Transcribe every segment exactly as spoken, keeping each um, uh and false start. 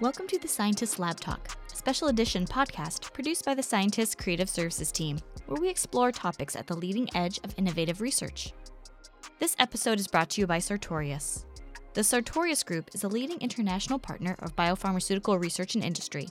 Welcome to The Scientist LabTalk, a special edition podcast produced by The Scientist Creative Services team, where we explore topics at the leading edge of innovative research. This episode is brought to you by Sartorius. The Sartorius Group is a leading international partner of biopharmaceutical research and industry.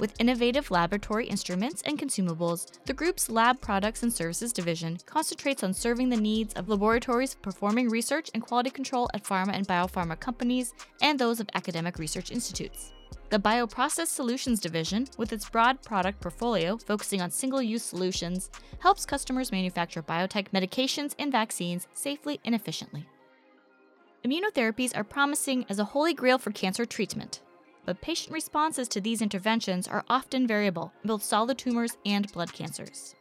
With innovative laboratory instruments and consumables, the group's Lab Products and Services division concentrates on serving the needs of laboratories performing research and quality control at pharma and biopharma companies and those of academic research institutes. The Bioprocess Solutions division, with its broad product portfolio focusing on single-use solutions, helps customers manufacture biotech medications and vaccines safely and efficiently. Immunotherapies are promising as a holy grail for cancer treatment. But patient responses to these interventions are often variable in both solid tumors and blood cancers.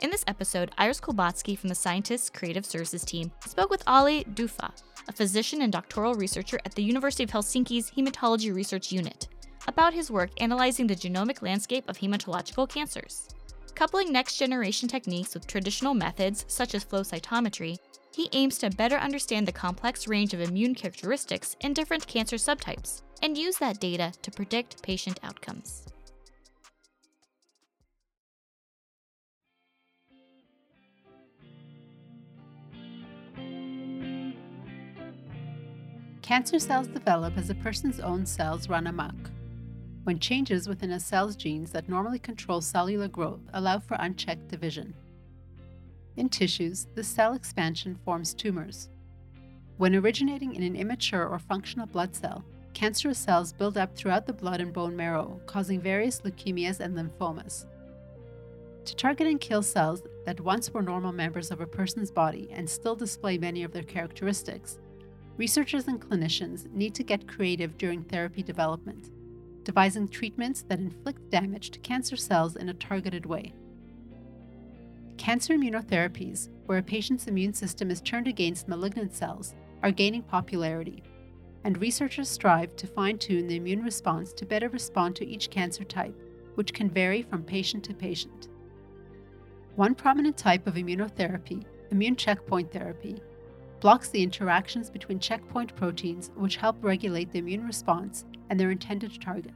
In this episode, Iris Kulbatski from the Scientist's Creative Services team spoke with Olli Dufva, a physician and doctoral researcher at the University of Helsinki's Hematology Research Unit, about his work analyzing the genomic landscape of hematological cancers. Coupling next-generation techniques with traditional methods, such as flow cytometry, he aims to better understand the complex range of immune characteristics in different cancer subtypes and use that data to predict patient outcomes. Cancer cells develop as a person's own cells run amok. When changes within a cell's genes that normally control cellular growth allow for unchecked division. In tissues, the cell expansion forms tumors. When originating in an immature or functional blood cell, cancerous cells build up throughout the blood and bone marrow, causing various leukemias and lymphomas. To target and kill cells that once were normal members of a person's body and still display many of their characteristics, researchers and clinicians need to get creative during therapy development, devising treatments that inflict damage to cancer cells in a targeted way. Cancer immunotherapies, where a patient's immune system is turned against malignant cells, are gaining popularity, and researchers strive to fine-tune the immune response to better respond to each cancer type, which can vary from patient to patient. One prominent type of immunotherapy, immune checkpoint therapy, blocks the interactions between checkpoint proteins which help regulate the immune response and their intended target.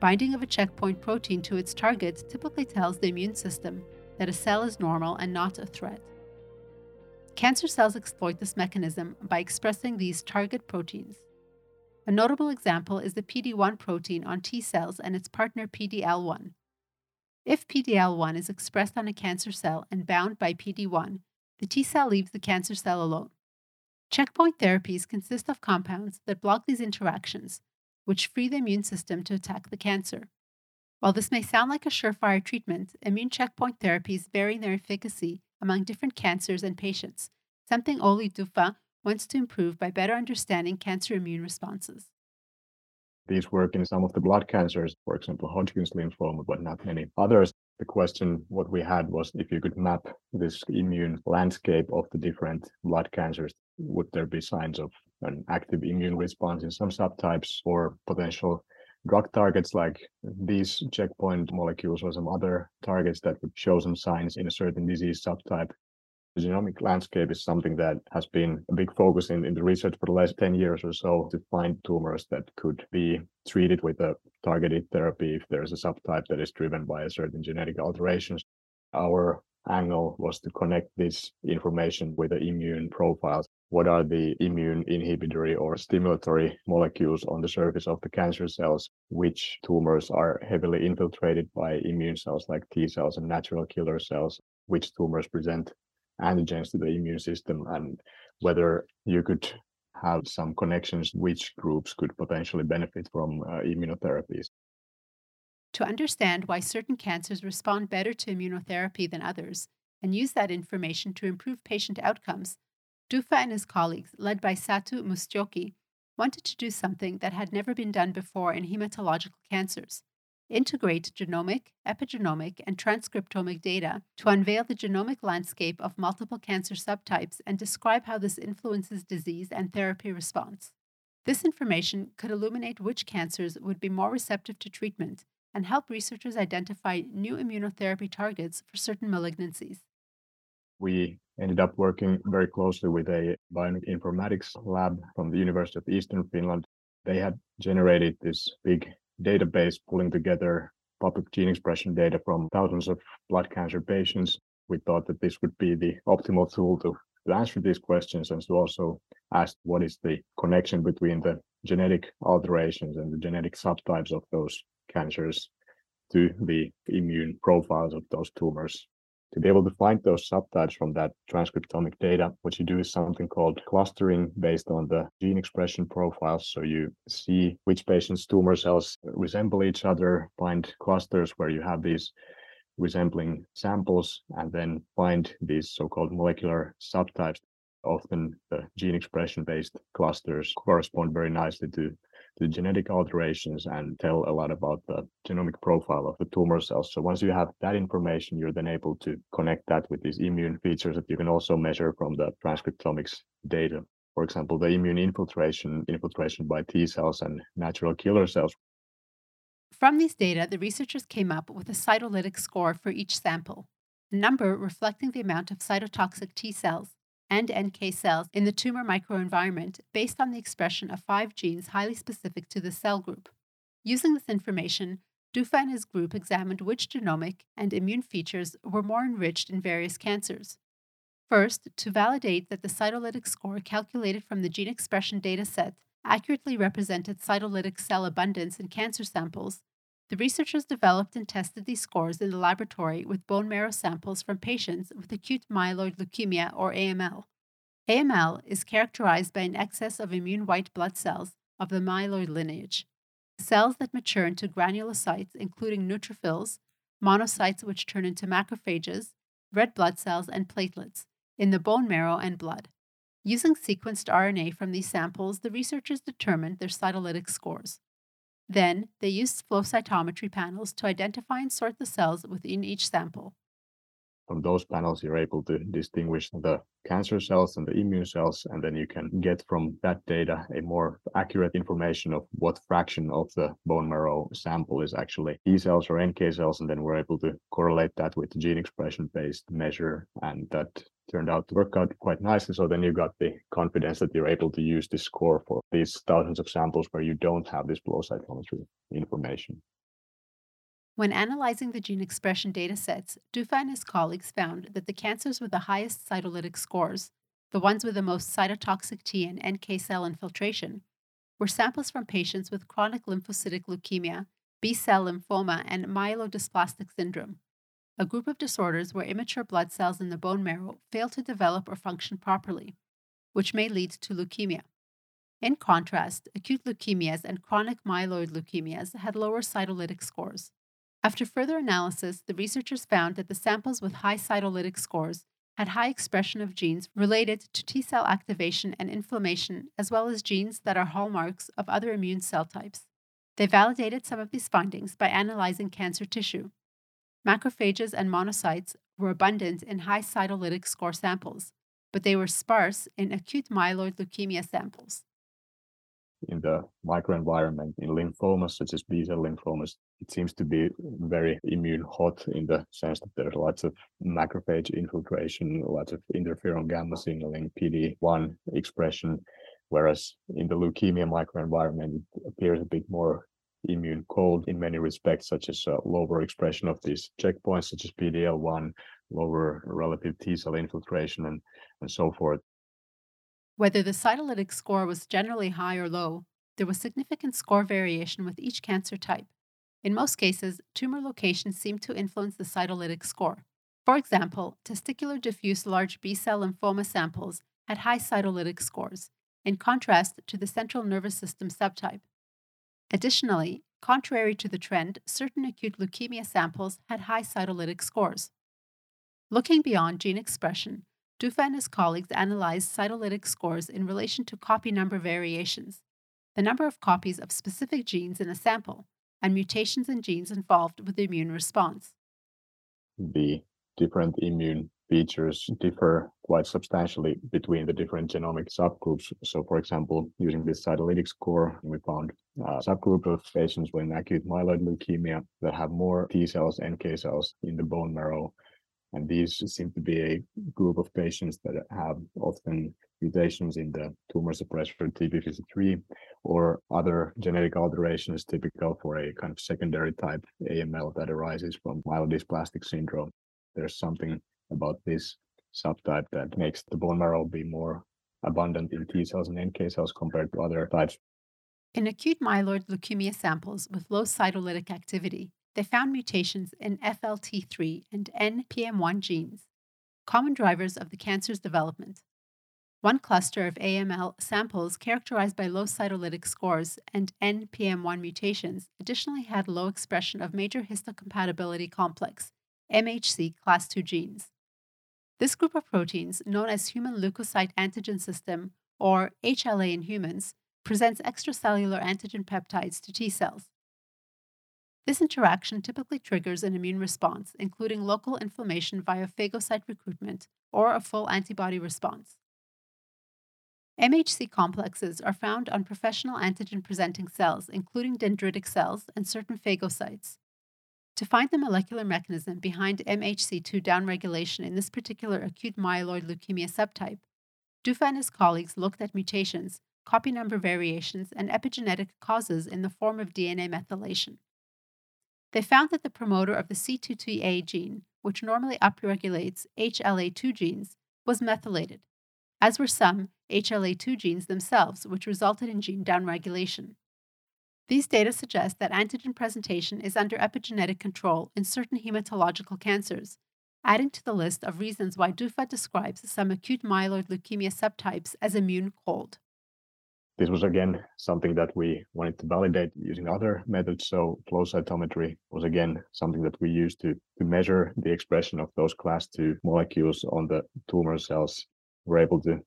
Binding of a checkpoint protein to its target typically tells the immune system that a cell is normal and not a threat. Cancer cells exploit this mechanism by expressing these target proteins. A notable example is the P D one protein on T cells and its partner P D L one. If P D L one is expressed on a cancer cell and bound by P D one, the T cell leaves the cancer cell alone. Checkpoint therapies consist of compounds that block these interactions, which free the immune system to attack the cancer. While this may sound like a surefire treatment, immune checkpoint therapies vary in their efficacy among different cancers and patients, something Olli Dufva wants to improve by better understanding cancer immune responses. These work in some of the blood cancers, for example, Hodgkin's lymphoma, but not many others. The question what we had was if you could map this immune landscape of the different blood cancers, would there be signs of an active immune response in some subtypes or potential drug targets like these checkpoint molecules or some other targets that would show some signs in a certain disease subtype. The genomic landscape is something that has been a big focus in, in the research for the last ten years or so to find tumors that could be treated with a targeted therapy if there is a subtype that is driven by a certain genetic alterations. Our angle was to connect this information with the immune profiles. What are the immune inhibitory or stimulatory molecules on the surface of the cancer cells? Which tumors are heavily infiltrated by immune cells like T cells and natural killer cells? Which tumors present antigens to the immune system? And whether you could have some connections, which groups could potentially benefit from uh, immunotherapies. To understand why certain cancers respond better to immunotherapy than others and use that information to improve patient outcomes, Dufva and his colleagues, led by Satu Mustyoki, wanted to do something that had never been done before in hematological cancers, integrate genomic, epigenomic, and transcriptomic data to unveil the genomic landscape of multiple cancer subtypes and describe how this influences disease and therapy response. This information could illuminate which cancers would be more receptive to treatment and help researchers identify new immunotherapy targets for certain malignancies. We ended up working very closely with a bioinformatics lab from the University of Eastern Finland. they had generated this big database pulling together public gene expression data from thousands of blood cancer patients. We thought that this would be the optimal tool to answer these questions and to also ask what is the connection between the genetic alterations and the genetic subtypes of those cancers to the immune profiles of those tumors. To be able to find those subtypes from that transcriptomic data, what you do is something called clustering based on the gene expression profiles. So you see which patients' tumor cells resemble each other, find clusters where you have these resembling samples, and then find these so-called molecular subtypes. Often the gene expression-based clusters correspond very nicely to the genetic alterations and tell a lot about the genomic profile of the tumor cells. So once you have that information, you're then able to connect that with these immune features that you can also measure from the transcriptomics data. For example, the immune infiltration, infiltration by T cells and natural killer cells. From these data, the researchers came up with a cytolytic score for each sample, a number reflecting the amount of cytotoxic T cells and N K cells in the tumor microenvironment based on the expression of five genes highly specific to the cell group. Using this information, Dufva and his group examined which genomic and immune features were more enriched in various cancers. First, to validate that the cytolytic score calculated from the gene expression dataset accurately represented cytolytic cell abundance in cancer samples, the researchers developed and tested these scores in the laboratory with bone marrow samples from patients with acute myeloid leukemia, or A M L. A M L is characterized by an excess of immune white blood cells of the myeloid lineage, cells that mature into granulocytes including neutrophils, monocytes which turn into macrophages, red blood cells, and platelets, in the bone marrow and blood. Using sequenced R N A from these samples, the researchers determined their cytolytic scores. Then, they used flow cytometry panels to identify and sort the cells within each sample. From those panels, you're able to distinguish the cancer cells and the immune cells, and then you can get from that data a more accurate information of what fraction of the bone marrow sample is actually T cells or N K cells, and then we're able to correlate that with gene expression-based measure, and that turned out to work out quite nicely. So then you got the confidence that you're able to use this score for these thousands of samples where you don't have this flow cytometry information. When analyzing the gene expression datasets, Dufva and his colleagues found that the cancers with the highest cytolytic scores, the ones with the most cytotoxic T and N K cell infiltration, were samples from patients with chronic lymphocytic leukemia, B-cell lymphoma, and myelodysplastic syndrome, a group of disorders where immature blood cells in the bone marrow fail to develop or function properly, which may lead to leukemia. In contrast, acute leukemias and chronic myeloid leukemias had lower cytolytic scores. After further analysis, the researchers found that the samples with high cytolytic scores had high expression of genes related to T cell activation and inflammation, as well as genes that are hallmarks of other immune cell types. They validated some of these findings by analyzing cancer tissue. Macrophages and monocytes were abundant in high cytolytic score samples, but they were sparse in acute myeloid leukemia samples. In the microenvironment, in lymphomas such as B-cell lymphomas, it seems to be very immune hot in the sense that there's lots of macrophage infiltration, lots of interferon gamma signaling, P D one expression, whereas in the leukemia microenvironment, it appears a bit more immune cold in many respects, such as uh, lower expression of these checkpoints, such as P D L one, lower relative T-cell infiltration, and, and so forth. Whether the cytolytic score was generally high or low, there was significant score variation with each cancer type. In most cases, tumor locations seemed to influence the cytolytic score. For example, testicular diffuse large B-cell lymphoma samples had high cytolytic scores, in contrast to the central nervous system subtype. Additionally, contrary to the trend, certain acute leukemia samples had high cytolytic scores. Looking beyond gene expression, Dufva and his colleagues analyzed cytolytic scores in relation to copy number variations, the number of copies of specific genes in a sample, and mutations in genes involved with the immune response. The different immune features differ quite substantially between the different genomic subgroups. So, for example, using this cytolytic score, we found a subgroup of patients with acute myeloid leukemia that have more T cells, N K cells in the bone marrow And these seem to be a group of patients that have often mutations in the tumor suppressor T p fifty-three or other genetic alterations typical for a kind of secondary type A M L that arises from myelodysplastic syndrome. There's something about this subtype that makes the bone marrow be more abundant in T cells and N K cells compared to other types. In acute myeloid leukemia samples with low cytolytic activity, they found mutations in F L T three and N P M one genes, common drivers of the cancer's development. One cluster of A M L samples characterized by low cytolytic scores and N P M one mutations additionally had low expression of major histocompatibility complex, M H C class two genes. This group of proteins, known as human leukocyte antigen system, or H L A in humans, presents extracellular antigen peptides to T cells. This interaction typically triggers an immune response, including local inflammation via phagocyte recruitment or a full antibody response. M H C complexes are found on professional antigen-presenting cells, including dendritic cells and certain phagocytes. To find the molecular mechanism behind M H C two downregulation in this particular acute myeloid leukemia subtype, Dufva and his colleagues looked at mutations, copy number variations, and epigenetic causes in the form of D N A methylation. They found that the promoter of the C two T A gene, which normally upregulates H L A two genes, was methylated, as were some H L A two genes themselves, which resulted in gene downregulation. These data suggest that antigen presentation is under epigenetic control in certain hematological cancers, adding to the list of reasons why Dufva describes some acute myeloid leukemia subtypes as immune cold. This was, again, something that we wanted to validate using other methods. So flow cytometry was, again, something that we used to, to measure the expression of those class two molecules on the tumor cells. We're able to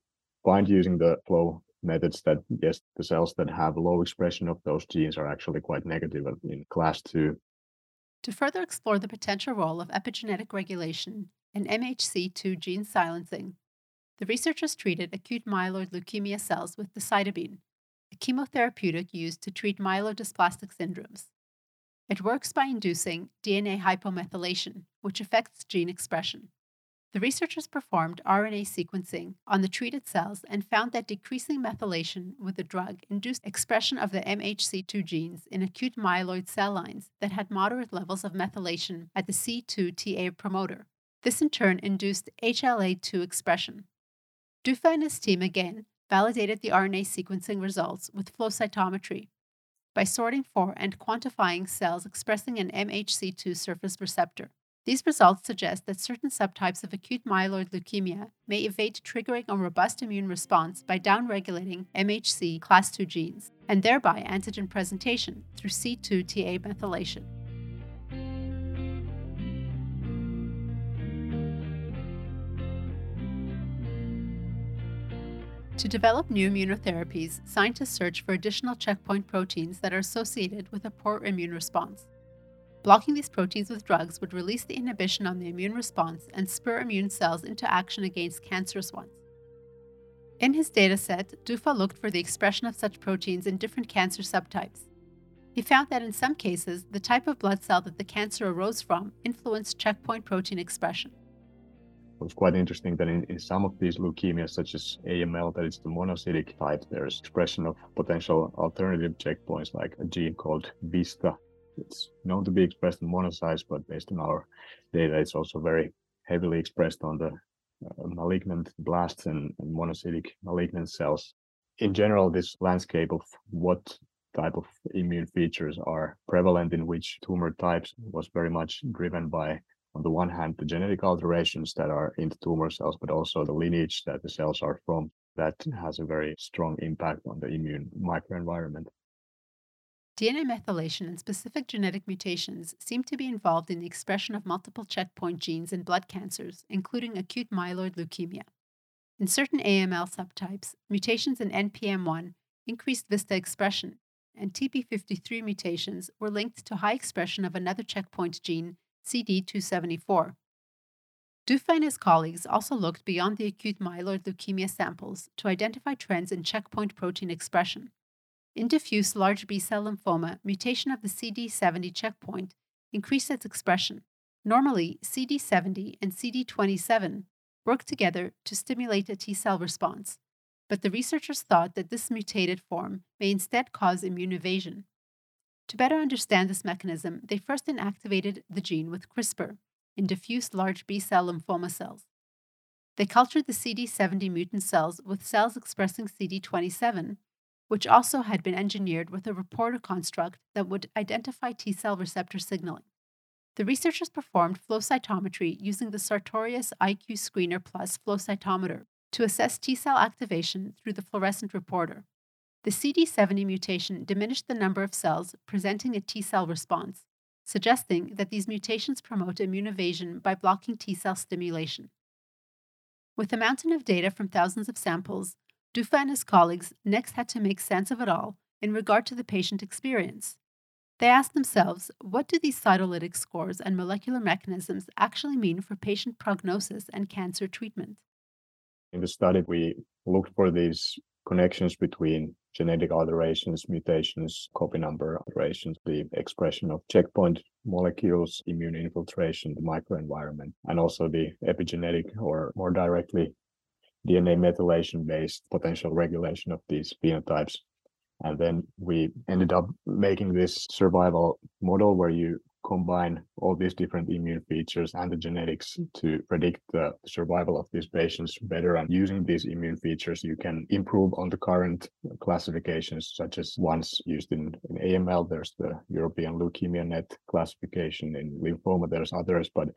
find using the flow methods that, yes, the cells that have low expression of those genes are actually quite negative in class two. To further explore the potential role of epigenetic regulation and M H C two gene silencing, the researchers treated acute myeloid leukemia cells with decitabine, a chemotherapeutic used to treat myelodysplastic syndromes. It works by inducing D N A hypomethylation, which affects gene expression. The researchers performed R N A sequencing on the treated cells and found that decreasing methylation with the drug induced expression of the M H C two genes in acute myeloid cell lines that had moderate levels of methylation at the C two T A promoter. This in turn induced H L A two expression. Dufva and his team again validated the R N A sequencing results with flow cytometry by sorting for and quantifying cells expressing an M H C two surface receptor. These results suggest that certain subtypes of acute myeloid leukemia may evade triggering a robust immune response by downregulating M H C class two genes, and thereby antigen presentation through C two T A methylation. To develop new immunotherapies, scientists search for additional checkpoint proteins that are associated with a poor immune response. Blocking these proteins with drugs would release the inhibition on the immune response and spur immune cells into action against cancerous ones. In his dataset, Dufva looked for the expression of such proteins in different cancer subtypes. He found that in some cases, the type of blood cell that the cancer arose from influenced checkpoint protein expression. It was quite interesting that in, in some of these leukemias, such as A M L, that it's the monocytic type, there's expression of potential alternative checkpoints like a gene called VISTA. It's known to be expressed in monocytes, but based on our data, it's also very heavily expressed on the uh, malignant blasts and, and monocytic malignant cells. In general, this landscape of what type of immune features are prevalent in which tumor types was very much driven by, on the one hand, the genetic alterations that are in the tumor cells, but also the lineage that the cells are from. That has a very strong impact on the immune microenvironment. D N A methylation and specific genetic mutations seem to be involved in the expression of multiple checkpoint genes in blood cancers, including acute myeloid leukemia. In certain A M L subtypes, mutations in N P M one increased VISTA expression, and T p fifty-three mutations were linked to high expression of another checkpoint gene, C D two seventy-four. Dufva and his colleagues also looked beyond the acute myeloid leukemia samples to identify trends in checkpoint protein expression. In diffuse large B-cell lymphoma, mutation of the C D seventy checkpoint increased its expression, Normally, C D seventy and C D twenty-seven work together to stimulate a T-cell response, but the researchers thought that this mutated form may instead cause immune evasion. To better understand this mechanism, they first inactivated the gene with CRISPR in diffuse large B-cell lymphoma cells. They cultured the C D seventy mutant cells with cells expressing C D twenty-seven, which also had been engineered with a reporter construct that would identify T-cell receptor signaling. The researchers performed flow cytometry using the Sartorius I Q Screener Plus flow cytometer to assess T-cell activation through the fluorescent reporter. The C D seventy mutation diminished the number of cells presenting a T-cell response, suggesting that these mutations promote immune evasion by blocking T-cell stimulation. With a mountain of data from thousands of samples, Dufva and his colleagues next had to make sense of it all in regard to the patient experience. They asked themselves, what do these cytolytic scores and molecular mechanisms actually mean for patient prognosis and cancer treatment? In the study, we looked for these connections between genetic alterations, mutations, copy number alterations, the expression of checkpoint molecules, immune infiltration, the microenvironment, and also the epigenetic or more directly D N A methylation-based potential regulation of these phenotypes. And then we ended up making this survival model where you combine all these different immune features and the genetics to predict the survival of these patients better. And using these immune features, you can improve on the current classifications, such as ones used in, in A M L. There's the European LeukemiaNet classification. In lymphoma, there's others. But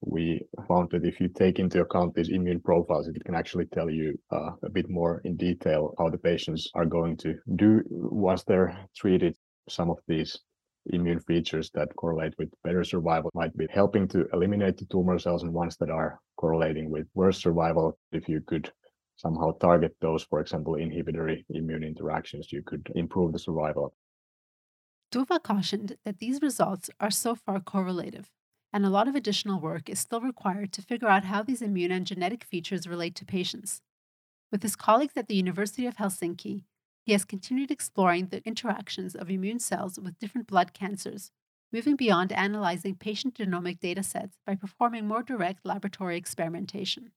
we found that if you take into account these immune profiles, it can actually tell you uh, a bit more in detail how the patients are going to do once they're treated. Some of these immune features that correlate with better survival might be helping to eliminate the tumor cells, and ones that are correlating with worse survival, if you could somehow target those, for example, inhibitory immune interactions, you could improve the survival. Dufva cautioned that these results are so far correlative, and a lot of additional work is still required to figure out how these immune and genetic features relate to patients. With his colleagues at the University of Helsinki, he has continued exploring the interactions of immune cells with different blood cancers, moving beyond analyzing patient genomic datasets by performing more direct laboratory experimentation.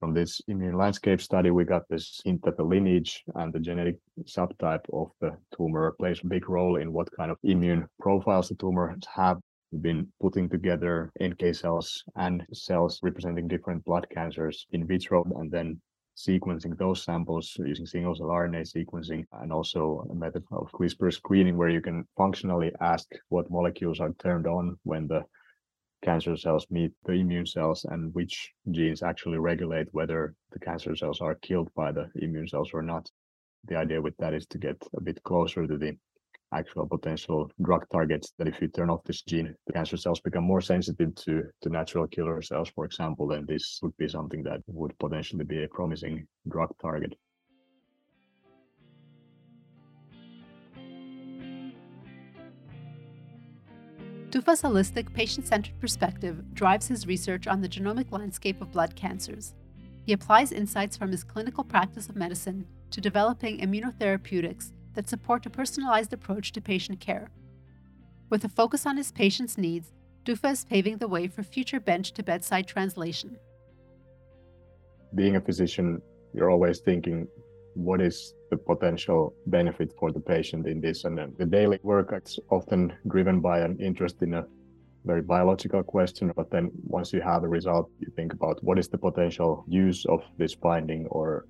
From this immune landscape study, we got this hint that the lineage and the genetic subtype of the tumor plays a big role in what kind of immune profiles the tumors have. We've been putting together N K cells and cells representing different blood cancers in vitro, and then sequencing those samples using single cell R N A sequencing, and also a method of CRISPR screening where you can functionally ask what molecules are turned on when the cancer cells meet the immune cells and which genes actually regulate whether the cancer cells are killed by the immune cells or not. The idea with that is to get a bit closer to the actual potential drug targets, that if you turn off this gene, the cancer cells become more sensitive to, to natural killer cells, for example, then this would be something that would potentially be a promising drug target. Dufva's holistic, patient-centered perspective drives his research on the genomic landscape of blood cancers. He applies insights from his clinical practice of medicine to developing immunotherapeutics that support a personalized approach to patient care. With a focus on his patients' needs, Dufva is paving the way for future bench-to-bedside translation. Being a physician, you're always thinking, what is the potential benefit for the patient in this? And then the daily work is often driven by an interest in a very biological question, but then once you have a result, you think about what is the potential use of this finding, or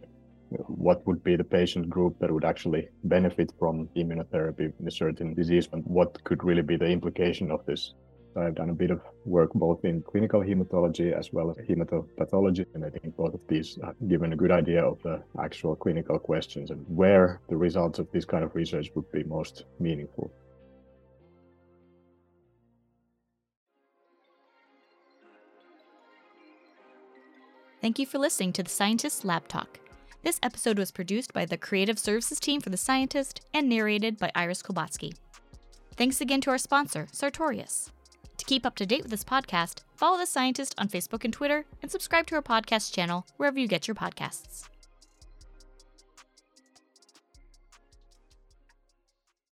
what would be the patient group that would actually benefit from immunotherapy in a certain disease, and what could really be the implication of this. I've done a bit of work both in clinical hematology as well as hematopathology, and I think both of these have given a good idea of the actual clinical questions and where the results of this kind of research would be most meaningful. Thank you for listening to The Scientist's Lab Talk. This episode was produced by the Creative Services team for The Scientist and narrated by Iris Kulbatski. Thanks again to our sponsor, Sartorius. To keep up to date with this podcast, follow The Scientist on Facebook and Twitter, and subscribe to our podcast channel wherever you get your podcasts.